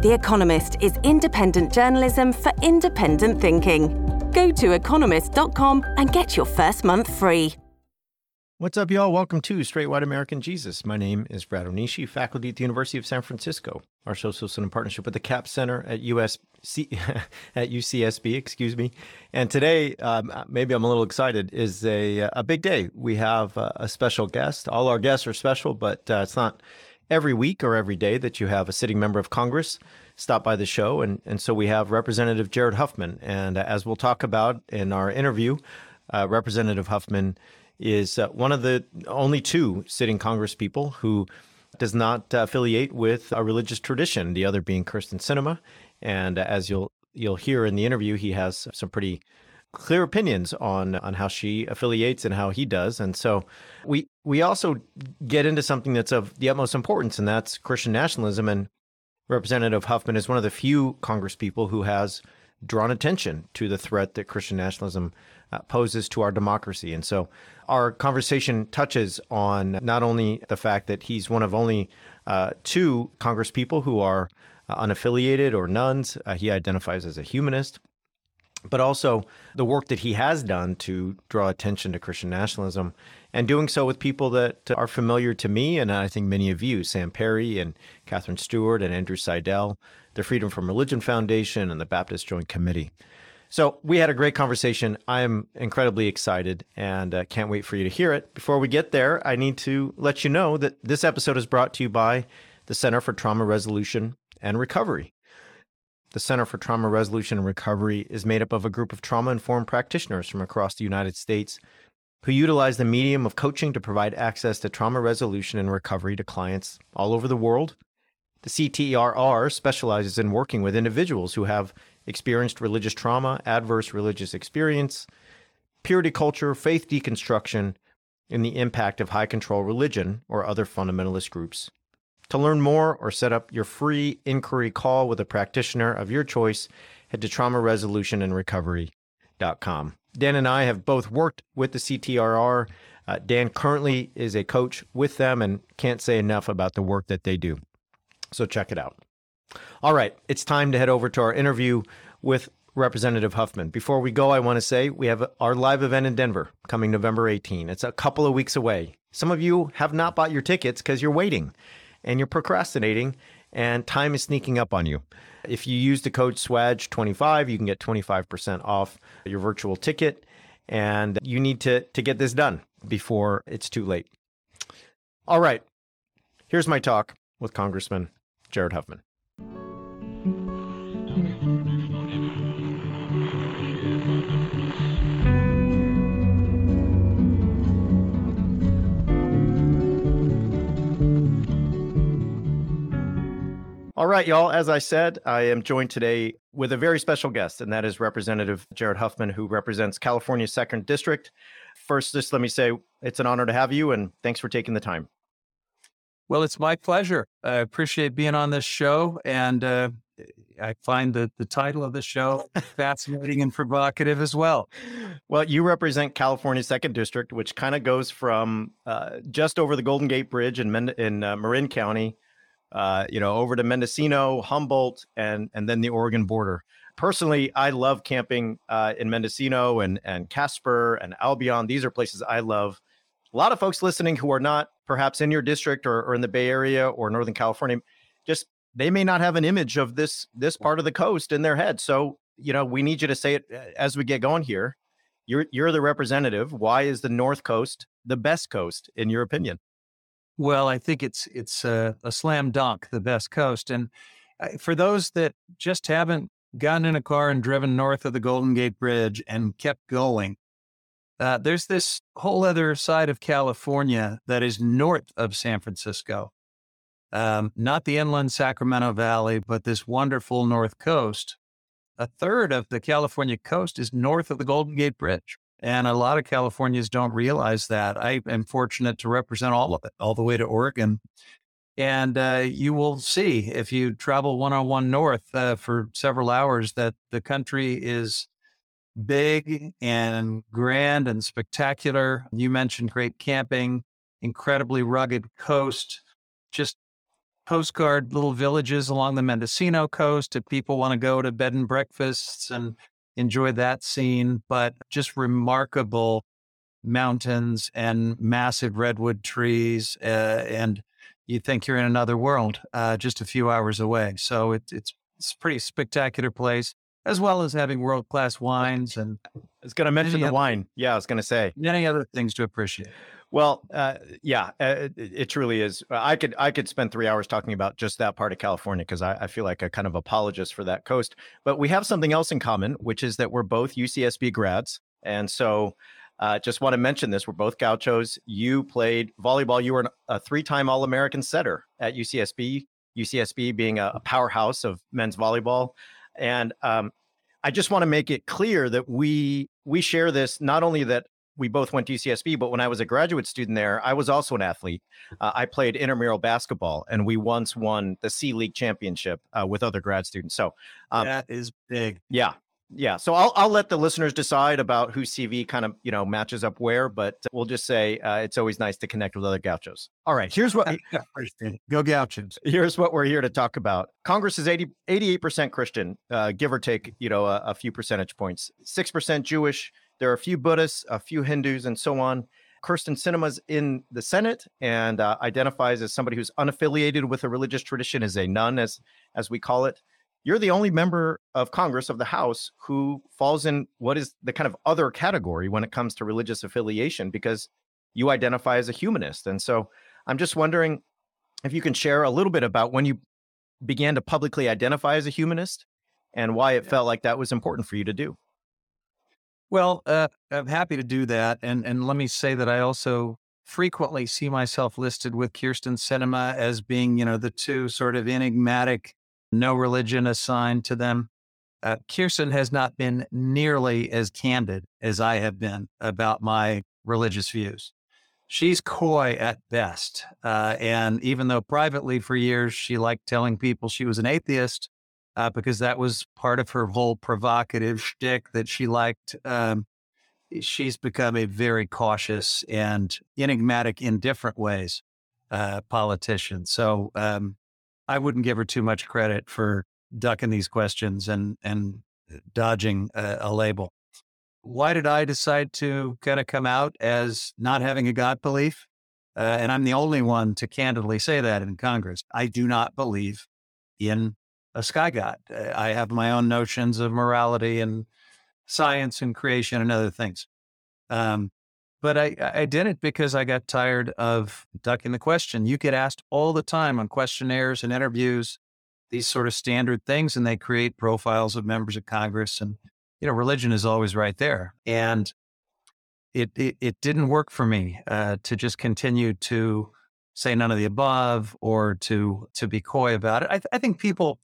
The Economist is independent journalism for independent thinking. Go to economist.com and get your first month free. What's up, y'all? Welcome to Straight White American Jesus. My name is Brad Onishi, faculty at the University of San Francisco. Our show is in partnership with the CAP Center at UCSB, And today, maybe I'm a little excited, is a big day. We have a special guest. All our guests are special, but it's not every week or every day that you have a sitting member of Congress stop by the show. And so we have Representative Jared Huffman. And as we'll talk about in our interview, Representative Huffman is one of the only two sitting Congress people who does not affiliate with a religious tradition, the other being Kyrsten Sinema. And as you'll hear in the interview, he has some pretty clear opinions on how she affiliates and how he does. And so we also get into something that's of the utmost importance, and that's Christian nationalism. And Representative Huffman is one of the few Congress people who has drawn attention to the threat that Christian nationalism poses to our democracy. And so our conversation touches on not only the fact that he's one of only two Congress people who are unaffiliated or nuns, he identifies as a humanist, but also the work that he has done to draw attention to Christian nationalism, and doing so with people that are familiar to me, and I think many of you, Sam Perry and Catherine Stewart and Andrew Seidel, the Freedom From Religion Foundation, and the Baptist Joint Committee. So we had a great conversation. I'm incredibly excited and can't wait for you to hear it. Before we get there, I need to let you know that this episode is brought to you by the Center for Trauma Resolution and Recovery. The Center for Trauma Resolution and Recovery is made up of a group of trauma-informed practitioners from across the United States who utilize the medium of coaching to provide access to trauma resolution and recovery to clients all over the world. The CTRR specializes in working with individuals who have experienced religious trauma, adverse religious experience, purity culture, faith deconstruction, and the impact of high-control religion or other fundamentalist groups. To learn more or set up your free inquiry call with a practitioner of your choice, head to traumaresolutionandrecovery.com. Dan and I have both worked with the CTRR. Dan currently is a coach with them and can't say enough about the work that they do. So check it out. All right, it's time to head over to our interview with Representative Huffman. Before we go, I want to say we have our live event in Denver coming November 18. It's a couple of weeks away. Some of you have not bought your tickets because you're waiting and you're procrastinating and time is sneaking up on you. If you use the code SWAG25, you can get 25% off your virtual ticket, and you need to get this done before it's too late. All right, here's my talk with Congressman Jared Huffman. All right, y'all, as I said, I am joined today with a very special guest, and that is Representative Jared Huffman, who represents California's 2nd District. First, just let me say it's an honor to have you, and thanks for taking the time. Well, it's my pleasure. I appreciate being on this show, and I find the title of the show fascinating and provocative as well. Well, you represent California's 2nd District, which kind of goes from just over the Golden Gate Bridge in Marin County, over to Mendocino, Humboldt, and then the Oregon border. Personally, I love camping in Mendocino and Casper and Albion. These are places I love. A lot of folks listening who are not perhaps in your district or in the Bay Area or Northern California, just they may not have an image of this part of the coast in their head. So, we need you to say it as we get going here. You're the representative. Why is the North Coast the best coast, in your opinion? Well, I think it's a slam dunk, the best coast. And for those that just haven't gotten in a car and driven north of the Golden Gate Bridge and kept going, there's this whole other side of California that is north of San Francisco. not the inland Sacramento Valley, but this wonderful North Coast. A third of the California coast is north of the Golden Gate Bridge. And a lot of Californians don't realize that. I am fortunate to represent all of it, all the way to Oregon. And you will see if you travel 101 north for several hours that the country is big and grand and spectacular. You mentioned great camping, incredibly rugged coast, just postcard little villages along the Mendocino coast. If people want to go to bed and breakfasts and enjoy that scene, but just remarkable mountains and massive redwood trees and you think you're in another world just a few hours away. So it's a pretty spectacular place, as well as having world-class wines. And I was going to mention the wine. Yeah, I was going to say. Many other things to appreciate. Well, it truly is. I could spend 3 hours talking about just that part of California because I feel like a kind of apologist for that coast. But we have something else in common, which is that we're both UCSB grads. And so just want to mention this. We're both gauchos. You played volleyball. You were a three-time All-American setter at UCSB, UCSB being a powerhouse of men's volleyball. And I just want to make it clear that we share this, not only that we both went to UCSB, but when I was a graduate student there, I was also an athlete. I played intramural basketball, and we once won the C League championship with other grad students. So that is big. Yeah. Yeah. So I'll let the listeners decide about who CV kind of, matches up where, but we'll just say it's always nice to connect with other gauchos. All right. Here's what go gauchos. Here's what we're here to talk about. Congress is 88% Christian, give or take, a few percentage points, 6% Jewish. There are a few Buddhists, a few Hindus, and so on. Kyrsten Sinema's in the Senate and identifies as somebody who's unaffiliated with a religious tradition, as a nun, as we call it. You're the only member of Congress, of the House, who falls in what is the kind of other category when it comes to religious affiliation, because you identify as a humanist. And so I'm just wondering if you can share a little bit about when you began to publicly identify as a humanist and why it felt like that was important for you to do. Well, I'm happy to do that. And let me say that I also frequently see myself listed with Kyrsten Sinema as being, the two sort of enigmatic, no religion assigned to them. Kyrsten has not been nearly as candid as I have been about my religious views. She's coy at best. And even though privately for years, she liked telling people she was an atheist, because that was part of her whole provocative shtick that she liked. She's become a very cautious and enigmatic in different ways politician. So I wouldn't give her too much credit for ducking these questions and dodging a label. Why did I decide to kind of come out as not having a God belief? And I'm the only one to candidly say that in Congress. I do not believe in a sky god. I have my own notions of morality and science and creation and other things. But I did it because I got tired of ducking the question. You get asked all the time on questionnaires and interviews, these sort of standard things, and they create profiles of members of Congress. And, religion is always right there. And it didn't work for me to just continue to say none of the above or to be coy about it. I think people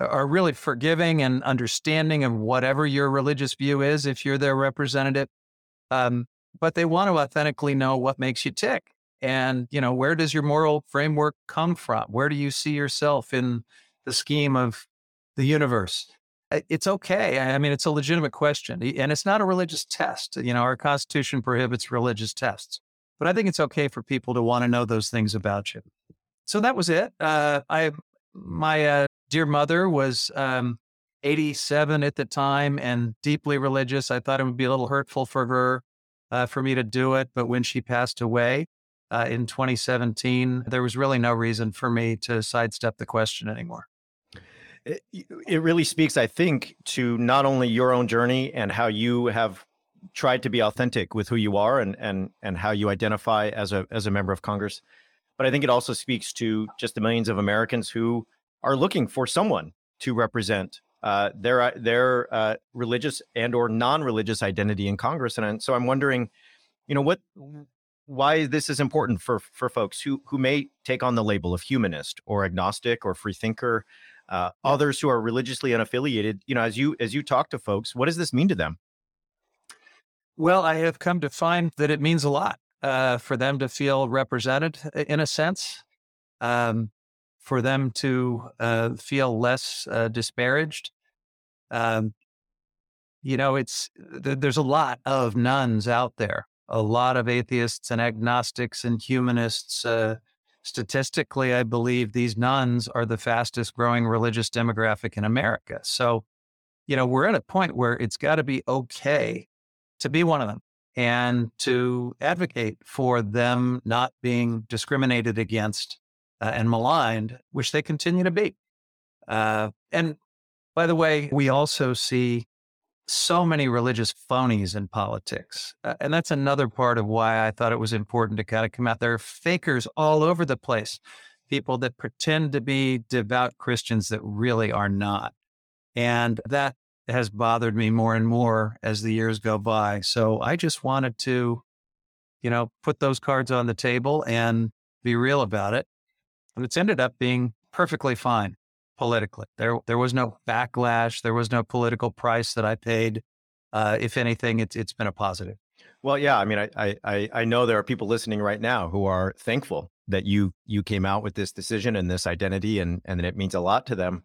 are really forgiving and understanding of whatever your religious view is, if you're their representative. But they want to authentically know what makes you tick. And, where does your moral framework come from? Where do you see yourself in the scheme of the universe? It's okay. I mean, it's a legitimate question. And it's not a religious test. Our Constitution prohibits religious tests. But I think it's okay for people to want to know those things about you. So that was it. My dear mother was 87 at the time and deeply religious. I thought it would be a little hurtful for her, for me to do it. But when she passed away in 2017, there was really no reason for me to sidestep the question anymore. It really speaks, I think, to not only your own journey and how you have tried to be authentic with who you are and how you identify as a member of Congress. But I think it also speaks to just the millions of Americans who are looking for someone to represent their religious and or non-religious identity in Congress. And so I'm wondering, what why this is important for folks who may take on the label of humanist or agnostic or free thinker, others who are religiously unaffiliated. You know, as you talk to folks, what does this mean to them? Well, I have come to find that it means a lot for them to feel represented in a sense, for them to feel less disparaged. You know, there's a lot of nuns out there, a lot of atheists and agnostics and humanists. Statistically, I believe these nuns are the fastest growing religious demographic in America. So, you know, we're at a point where it's got to be okay to be one of them and to advocate for them not being discriminated against and maligned, which they continue to be. And by the way, we also see so many religious phonies in politics. And that's another part of why I thought it was important to kind of come out. There are fakers all over the place, people that pretend to be devout Christians that really are not. And that has bothered me more and more as the years go by. So I just wanted to, you know, put those cards on the table and be real about it. And it's ended up being perfectly fine. Politically, there was no backlash. There was no political price that I paid. If anything, it's been a positive. Well, yeah, I mean, I know there are people listening right now who are thankful that you came out with this decision and this identity, and that it means a lot to them.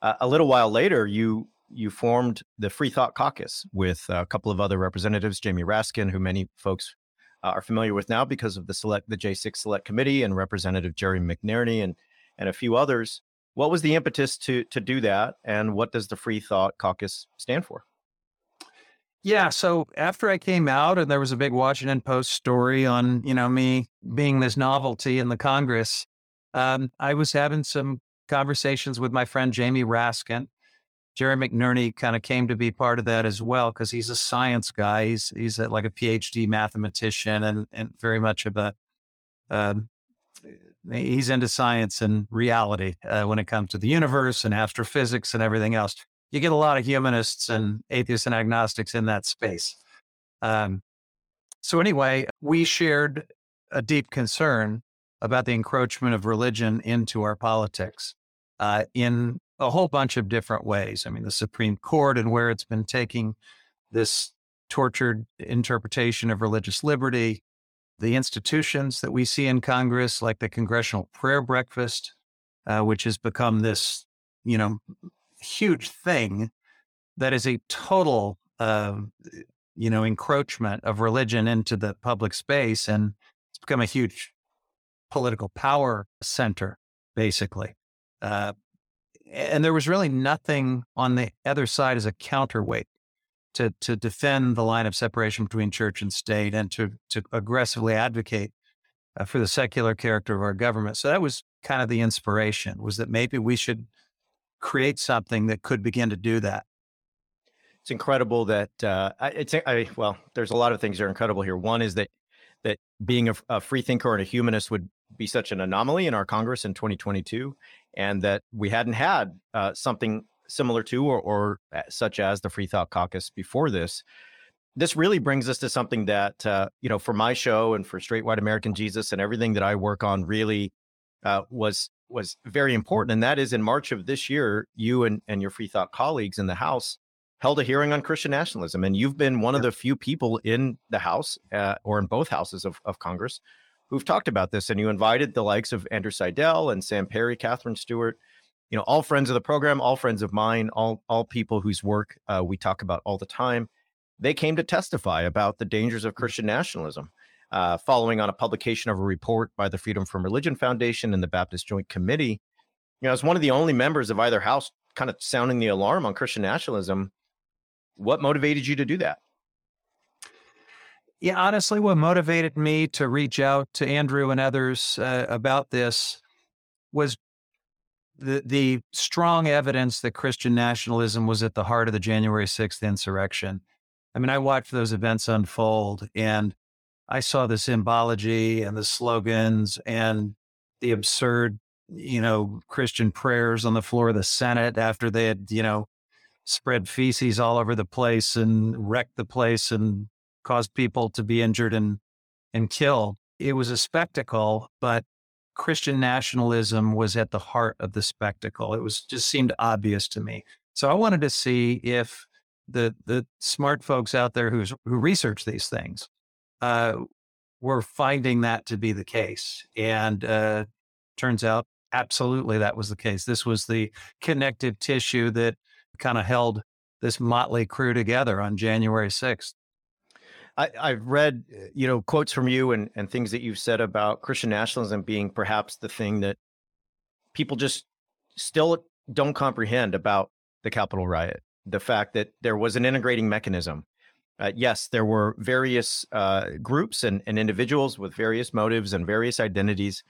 A little while later, you formed the Free Thought Caucus with a couple of other representatives, Jamie Raskin, who many folks are familiar with now because of the J6 Select Committee, and Representative Jerry McNerney and a few others. What was the impetus to do that, and what does the Free Thought Caucus stand for? Yeah, so after I came out, and there was a big Washington Post story on, you know, me being this novelty in the Congress, I was having some conversations with my friend Jamie Raskin. Jerry McNerney kind of came to be part of that as well, because he's a science guy. He's like a PhD mathematician and very much of a he's into science and reality when it comes to the universe and astrophysics and everything else. You get a lot of humanists and atheists and agnostics in that space. So anyway, we shared a deep concern about the encroachment of religion into our politics in a whole bunch of different ways. I mean, the Supreme Court and where it's been taking this tortured interpretation of religious liberty, the institutions that we see in Congress, like the Congressional Prayer Breakfast, which has become this, you know, huge thing that is a total, you know, encroachment of religion into the public space. And it's become a huge political power center, basically. And there was really nothing on the other side as a counterweight to defend the line of separation between church and state and to aggressively advocate for the secular character of our government. So that was kind of the inspiration, was that maybe we should create something that could begin to do that. It's incredible that, well, there's a lot of things that are incredible here. One is that being a free thinker and a humanist would be such an anomaly in our Congress in 2022, and that we hadn't had something similar to or such as the Free Thought Caucus before this. This really brings us to something that, you know, for my show and for Straight White American Jesus and everything that I work on really was very important. And that is, in March of this year, you and your Free Thought colleagues in the House held a hearing on Christian nationalism. And you've been one of the few people in the House or in both houses of Congress who've talked about this. And you invited the likes of Andrew Seidel and Sam Perry, Catherine Stewart, you know, all friends of the program, all friends of mine, all people whose work we talk about all the time. They came to testify about the dangers of Christian nationalism, following on a publication of a report by the Freedom From Religion Foundation and the Baptist Joint Committee. You know, as one of the only members of either house kind of sounding the alarm on Christian nationalism, what motivated you to do that? Yeah, honestly, what motivated me to reach out to Andrew and others about this was the strong evidence that Christian nationalism was at the heart of the January 6th insurrection. I mean, I watched those events unfold, and I saw the symbology and the slogans and the absurd, you know, Christian prayers on the floor of the Senate after they had, you know, spread feces all over the place and wrecked the place and caused people to be injured in and killed. It was a spectacle, but Christian nationalism was at the heart of the spectacle. It was just seemed obvious to me. So I wanted to see if the smart folks out there who research these things were finding that to be the case. And turns out, absolutely, that was the case. This was the connective tissue that kind of held this motley crew together on January 6th. I've read, quotes from you and things that you've said about Christian nationalism being perhaps the thing that people just still don't comprehend about the Capitol riot, the fact that there was an integrating mechanism. Yes, there were various groups and individuals with various motives and various identities,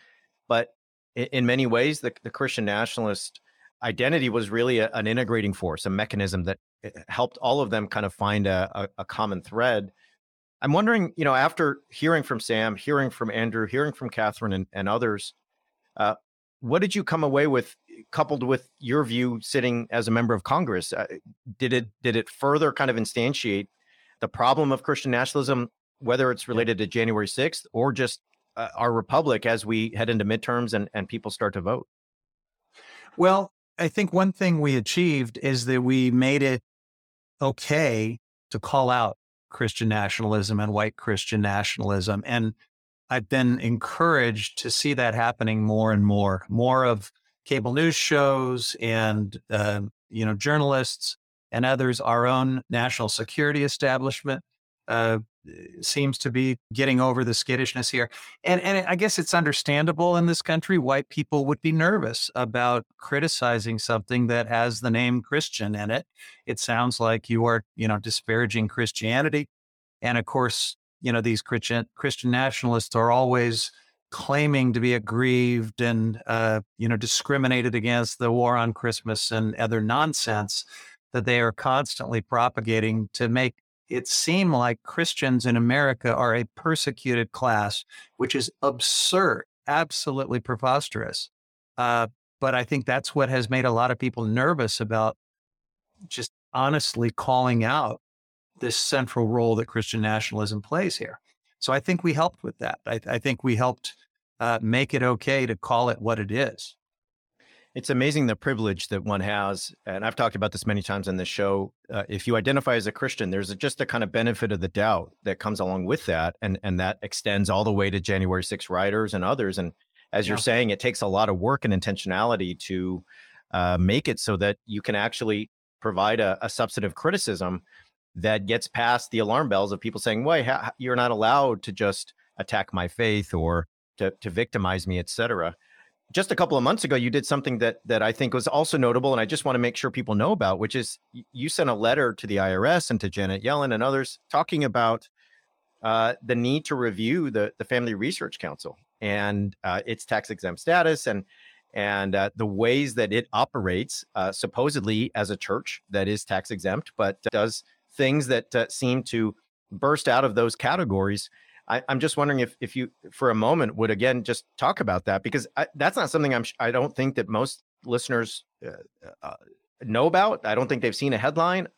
but in many ways, the Christian nationalist identity was really an integrating force, a mechanism that helped all of them kind of find a common thread. I'm wondering, after hearing from Sam, hearing from Andrew, hearing from Catherine and others, what did you come away with, coupled with your view sitting as a member of Congress? Did it further kind of instantiate the problem of Christian nationalism, whether it's related to January 6th or just our republic as we head into midterms and people start to vote? Well, I think one thing we achieved is that we made it okay to call out Christian nationalism and white Christian nationalism. And I've been encouraged to see that happening more and more. More of cable news shows and, journalists and others, our own national security establishment seems to be getting over the skittishness here. And I guess it's understandable in this country why people would be nervous about criticizing something that has the name Christian in it. It sounds like you are, disparaging Christianity. And of course, these Christian nationalists are always claiming to be aggrieved and, discriminated against the war on Christmas and other nonsense that they are constantly propagating to make it seemed like Christians in America are a persecuted class, which is absurd, absolutely preposterous. But I think that's what has made a lot of people nervous about just honestly calling out this central role that Christian nationalism plays here. So I think we helped with that. I think we helped make it okay to call it what it is. It's amazing the privilege that one has, and I've talked about this many times on this show. If you identify as a Christian, there's just a kind of benefit of the doubt that comes along with that, and that extends all the way to January 6th rioters and others. And as you're saying, it takes a lot of work and intentionality to make it so that you can actually provide a substantive criticism that gets past the alarm bells of people saying, "Wait, you're not allowed to just attack my faith or to victimize me, etc." Just a couple of months ago, you did something that I think was also notable, and I just want to make sure people know about, which is you sent a letter to the IRS and to Janet Yellen and others talking about the need to review the Family Research Council and its tax-exempt status and the ways that it operates, supposedly as a church that is tax-exempt, but does things that seem to burst out of those categories. I'm just wondering if you, for a moment, would again just talk about that, because that's not something I don't think that most listeners know about. I don't think they've seen a headline,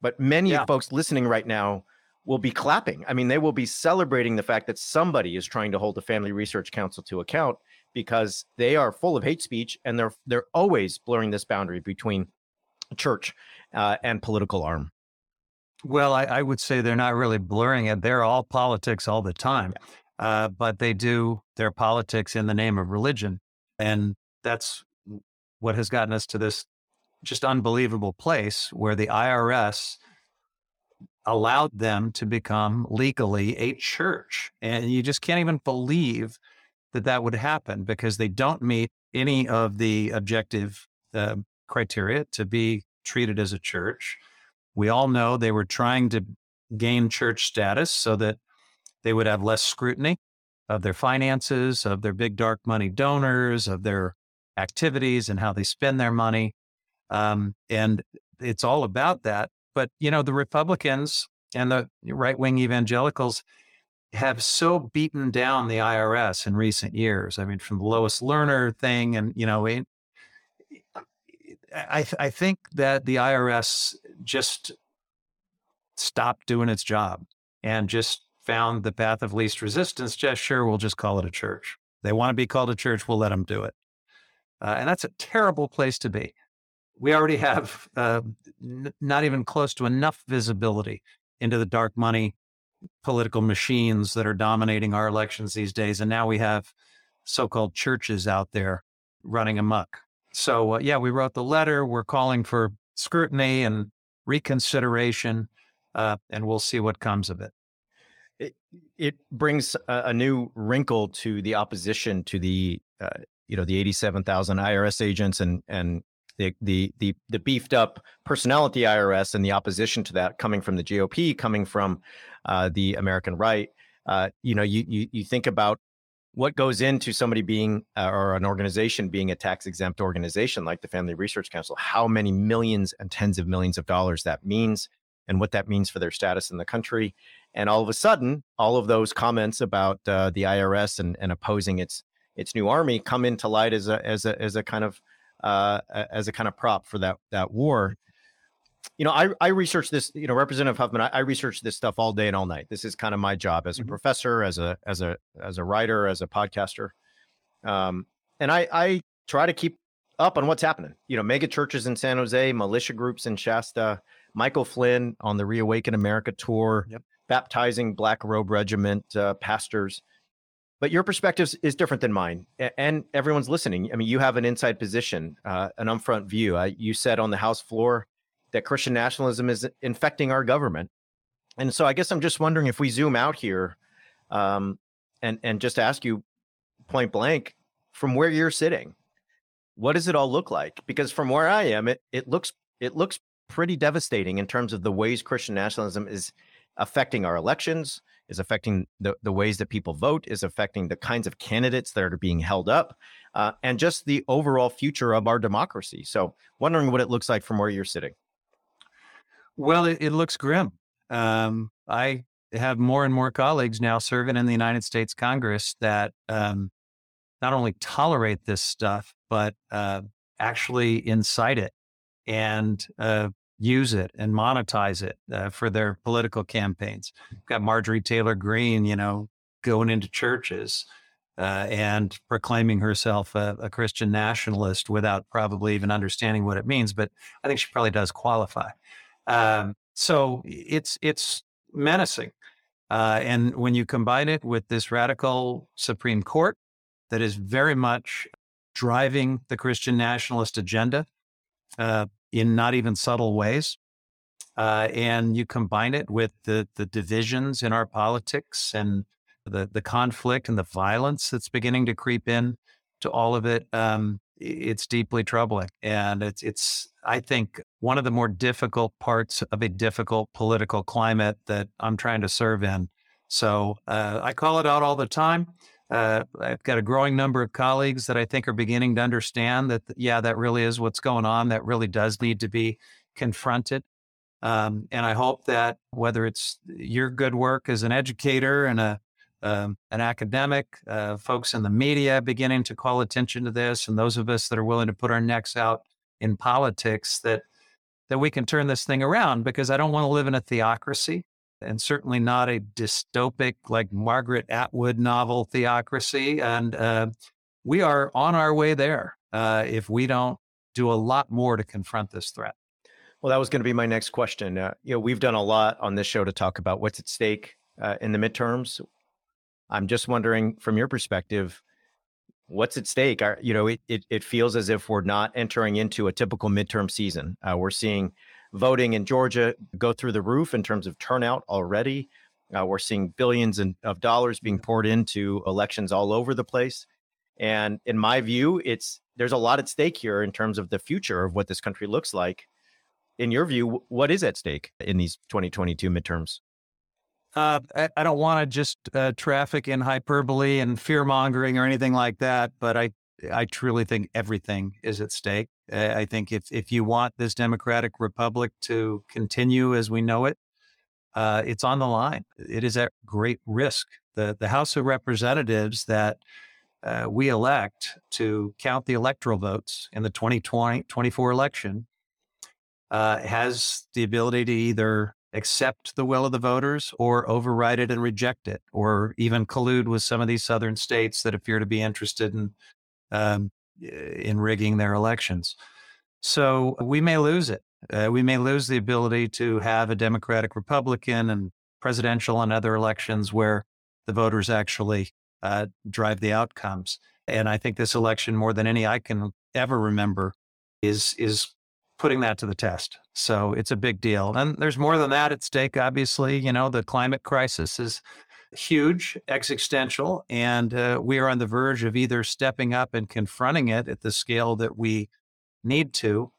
but many folks listening right now will be clapping. I mean, they will be celebrating the fact that somebody is trying to hold the Family Research Council to account, because they are full of hate speech and they're always blurring this boundary between church and political arm. Well, I would say they're not really blurring it. They're all politics all the time, but they do their politics in the name of religion. And that's what has gotten us to this just unbelievable place where the IRS allowed them to become legally a church. And you just can't even believe that that would happen, because they don't meet any of the objective criteria to be treated as a church. We all know they were trying to gain church status so that they would have less scrutiny of their finances, of their big dark money donors, of their activities and how they spend their money. And it's all about that. But, the Republicans and the right-wing evangelicals have so beaten down the IRS in recent years. I mean, from the Lois Lerner thing and, I think that the IRS just stopped doing its job and just found the path of least resistance, sure, we'll just call it a church. They want to be called a church, we'll let them do it. And that's a terrible place to be. We already have not even close to enough visibility into the dark money political machines that are dominating our elections these days. And now we have so-called churches out there running amok. So yeah, we wrote the letter. We're calling for scrutiny and reconsideration, and we'll see what comes of it. It brings a new wrinkle to the opposition to the 87,000 IRS agents and the beefed up personnel at the IRS, and the opposition to that coming from the GOP, coming from the American right. You think about what goes into somebody being or an organization being a tax exempt organization like the Family Research Council, how many millions and tens of millions of dollars that means, and what that means for their status in the country. And all of a sudden, all of those comments about the IRS and opposing its new army come into light as a kind of prop for that war. I research this, Representative Huffman, I research this stuff all day and all night. This is kind of my job as a professor, as a writer, as a podcaster. And I try to keep up on what's happening, mega churches in San Jose, militia groups in Shasta, Michael Flynn on the Reawaken America tour, baptizing Black Robe Regiment pastors. But your perspective is different than mine, and everyone's listening. I mean, you have an inside position, an upfront view. You said on the House floor that Christian nationalism is infecting our government. And so I guess I'm just wondering, if we zoom out here and just ask you point blank, from where you're sitting, what does it all look like? Because from where I am, it looks pretty devastating in terms of the ways Christian nationalism is affecting our elections, is affecting the ways that people vote, is affecting the kinds of candidates that are being held up, and just the overall future of our democracy. So wondering what it looks like from where you're sitting. Well, it looks grim. I have more and more colleagues now serving in the United States Congress that not only tolerate this stuff, but actually incite it and use it and monetize it for their political campaigns. We've got Marjorie Taylor Greene, going into churches and proclaiming herself a Christian nationalist without probably even understanding what it means. But I think she probably does qualify. So it's menacing. And when you combine it with this radical Supreme Court that is very much driving the Christian nationalist agenda, in not even subtle ways. And you combine it with the divisions in our politics and the conflict and the violence that's beginning to creep in to all of it. It's deeply troubling. And it's I think, one of the more difficult parts of a difficult political climate that I'm trying to serve in. So I call it out all the time. I've got a growing number of colleagues that I think are beginning to understand that, that really is what's going on. That really does need to be confronted. And I hope that whether it's your good work as an educator and an academic, folks in the media beginning to call attention to this, and those of us that are willing to put our necks out in politics, that we can turn this thing around, because I don't want to live in a theocracy. And certainly not a dystopic, like Margaret Atwood novel theocracy. And we are on our way there if we don't do a lot more to confront this threat. Well, that was going to be my next question. We've done a lot on this show to talk about what's at stake in the midterms. I'm just wondering, from your perspective, what's at stake? It feels as if we're not entering into a typical midterm season. We're seeing voting in Georgia go through the roof in terms of turnout already. We're seeing billions of dollars being poured into elections all over the place. And in my view, there's a lot at stake here in terms of the future of what this country looks like. In your view, what is at stake in these 2022 midterms? I don't want to just traffic in hyperbole and fear-mongering or anything like that, but I truly think everything is at stake. I think if you want this democratic republic to continue as we know it, it's on the line. It is at great risk. The House of Representatives that we elect to count the electoral votes in the 2024 election has the ability to either accept the will of the voters or override it and reject it, or even collude with some of these southern states that appear to be interested in rigging their elections. So we may lose it. We may lose the ability to have a Democratic Republican and presidential and other elections where the voters actually drive the outcomes. And I think this election, more than any I can ever remember, is putting that to the test. So it's a big deal. And there's more than that at stake, obviously. You know, the climate crisis is huge, existential, and we are on the verge of either stepping up and confronting it at the scale that we need to,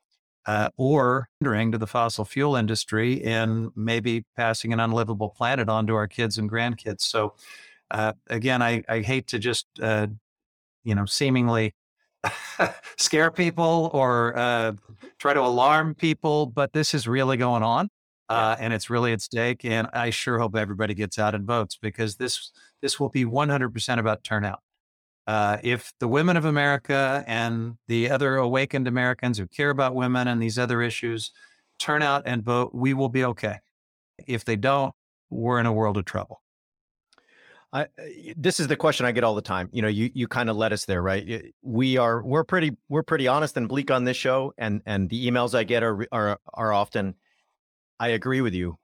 or pandering to the fossil fuel industry and maybe passing an unlivable planet on to our kids and grandkids. So again, I hate to just, seemingly scare people or try to alarm people, but this is really going on. And it's really at stake. And I sure hope everybody gets out and votes, because this will be 100% about turnout. If the women of America and the other awakened Americans who care about women and these other issues turn out and vote, we will be okay. If they don't, we're in a world of trouble. This is the question I get all the time. You know, you kind of led us there, right? We're pretty honest and bleak on this show, and the emails I get are often, I agree with you.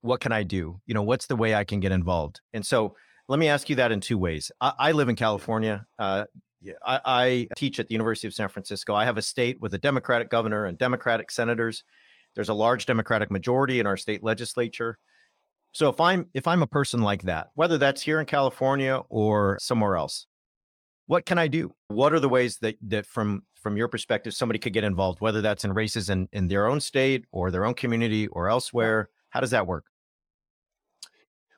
What can I do? You know, what's the way I can get involved? And so let me ask you that in two ways. I live in California. I teach at the University of San Francisco. I have a state with a Democratic governor and Democratic senators. There's a large Democratic majority in our state legislature. So if I'm a person like that, whether that's here in California or somewhere else, what can I do? What are the ways that from your perspective, somebody could get involved, whether that's in races in their own state or their own community or elsewhere? How does that work?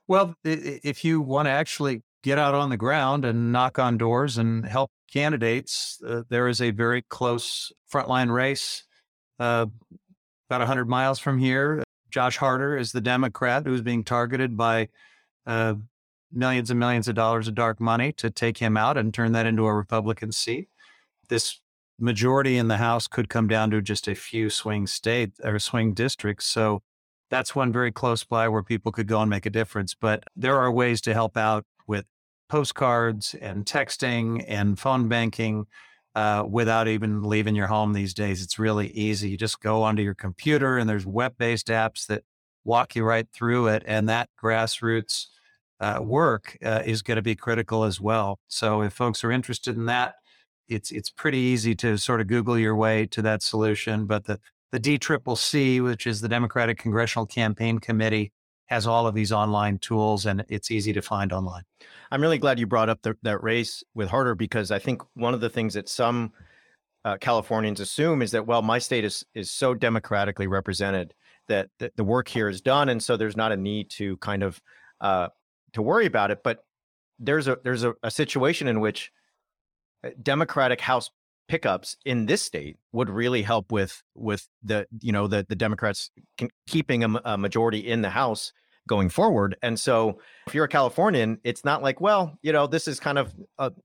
Well, if you want to actually get out on the ground and knock on doors and help candidates, there is a very close frontline race about 100 miles from here. Josh Harder is the Democrat who's being targeted by millions and millions of dollars of dark money to take him out and turn that into a Republican seat. This majority in the House could come down to just a few swing state or swing districts. So that's one very close by where people could go and make a difference. But there are ways to help out with postcards and texting and phone banking without even leaving your home these days. It's really easy. You just go onto your computer and there's web-based apps that walk you right through it. And that grassroots work is going to be critical as well. So if folks are interested in that, it's pretty easy to sort of Google your way to that solution. But the DCCC, which is the Democratic Congressional Campaign Committee, has all of these online tools, and it's easy to find online. I'm really glad you brought up that race with Harder, because I think one of the things that some Californians assume is that, well, my state is so democratically represented that the work here is done, and so there's not a need to kind of to worry about it. But there's a situation in which Democratic House pickups in this state would really help with the Democrats keeping a majority in the House going forward. And so if you're a Californian, it's not like, well, you know, this is kind of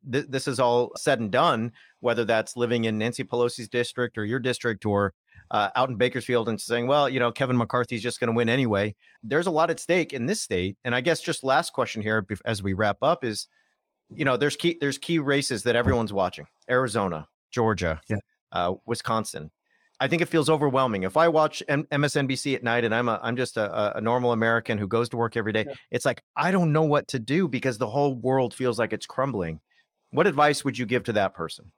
this is all said and done, whether that's living in Nancy Pelosi's district or your district or out in Bakersfield and saying, well, you know, Kevin McCarthy's just going to win anyway. There's a lot at stake in this state. And I guess just last question here as we wrap up is, you know, there's key races that everyone's watching. Arizona, Georgia, Wisconsin. I think it feels overwhelming. If I watch MSNBC at night and I'm just a normal American who goes to work every day, It's like, I don't know what to do because the whole world feels like it's crumbling. What advice would you give to that person?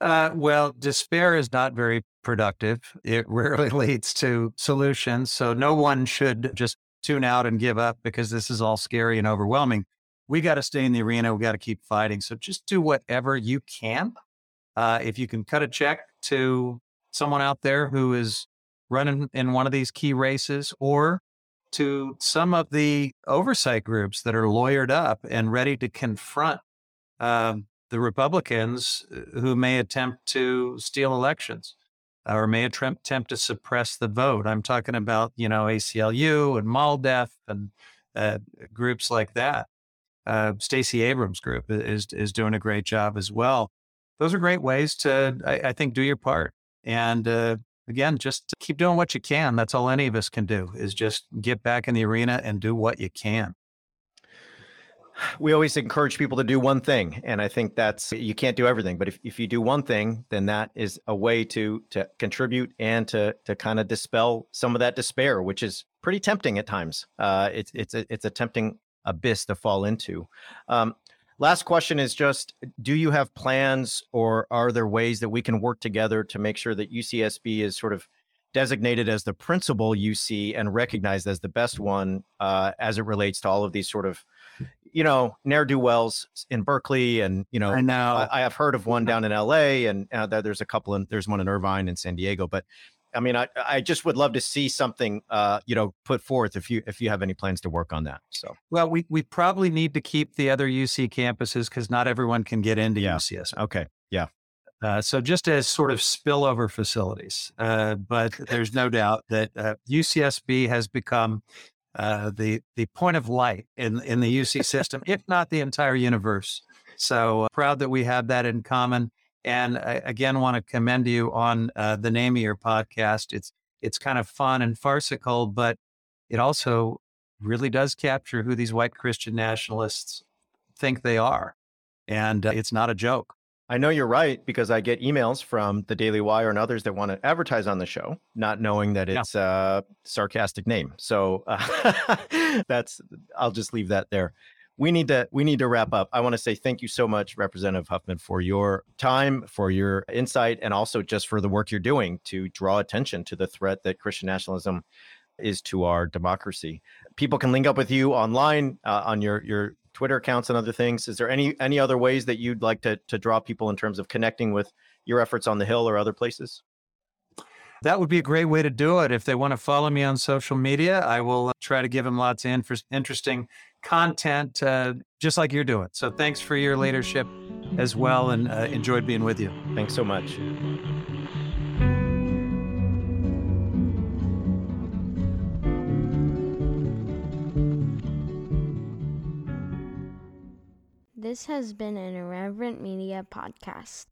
Well, despair is not very productive. It rarely leads to solutions. So no one should just tune out and give up because this is all scary and overwhelming. We got to stay in the arena. We got to keep fighting. So just do whatever you can. If you can cut a check to someone out there who is running in one of these key races, or to some of the oversight groups that are lawyered up and ready to confront the Republicans who may attempt to steal elections or may attempt to suppress the vote. I'm talking about, you know, ACLU and MALDEF and groups like that. Stacey Abrams' group is doing a great job as well. Those are great ways to, I think, do your part. And again, just keep doing what you can. That's all any of us can do, is just get back in the arena and do what you can. We always encourage people to do one thing. And I think that's, you can't do everything, but if you do one thing, then that is a way to contribute and to kind of dispel some of that despair, which is pretty tempting at times. It's a tempting abyss to fall into. Last question is just, do you have plans or are there ways that we can work together to make sure that UCSB is sort of designated as the principal UC and recognized as the best one as it relates to all of these sort of, you know, ne'er-do-wells in Berkeley? And, you know, I have heard of one down in LA, and there's a couple, and there's one in Irvine and San Diego. But I mean, I just would love to see something, put forth if you have any plans to work on that. So, well, we probably need to keep the other UC campuses because not everyone can get into UCSB. Okay. Yeah. So just as sort of spillover facilities, but there's no doubt that UCSB has become the point of light in the UC system, if not the entire universe. So proud that we have that in common. And I, again, want to commend you on the name of your podcast. It's kind of fun and farcical, but it also really does capture who these white Christian nationalists think they are. And it's not a joke. I know you're right, because I get emails from the Daily Wire and others that want to advertise on the show, not knowing that it's a sarcastic name. So I'll just leave that there. We need to wrap up. I want to say thank you so much, Representative Huffman, for your time, for your insight, and also just for the work you're doing to draw attention to the threat that Christian nationalism is to our democracy. People can link up with you online on your Twitter accounts and other things. Is there any other ways that you'd like to draw people in terms of connecting with your efforts on the Hill or other places? That would be a great way to do it. If they want to follow me on social media, I will try to give them lots of interesting content, just like you're doing. So thanks for your leadership as well, and enjoyed being with you. Thanks so much. This has been an Irreverent Media podcast.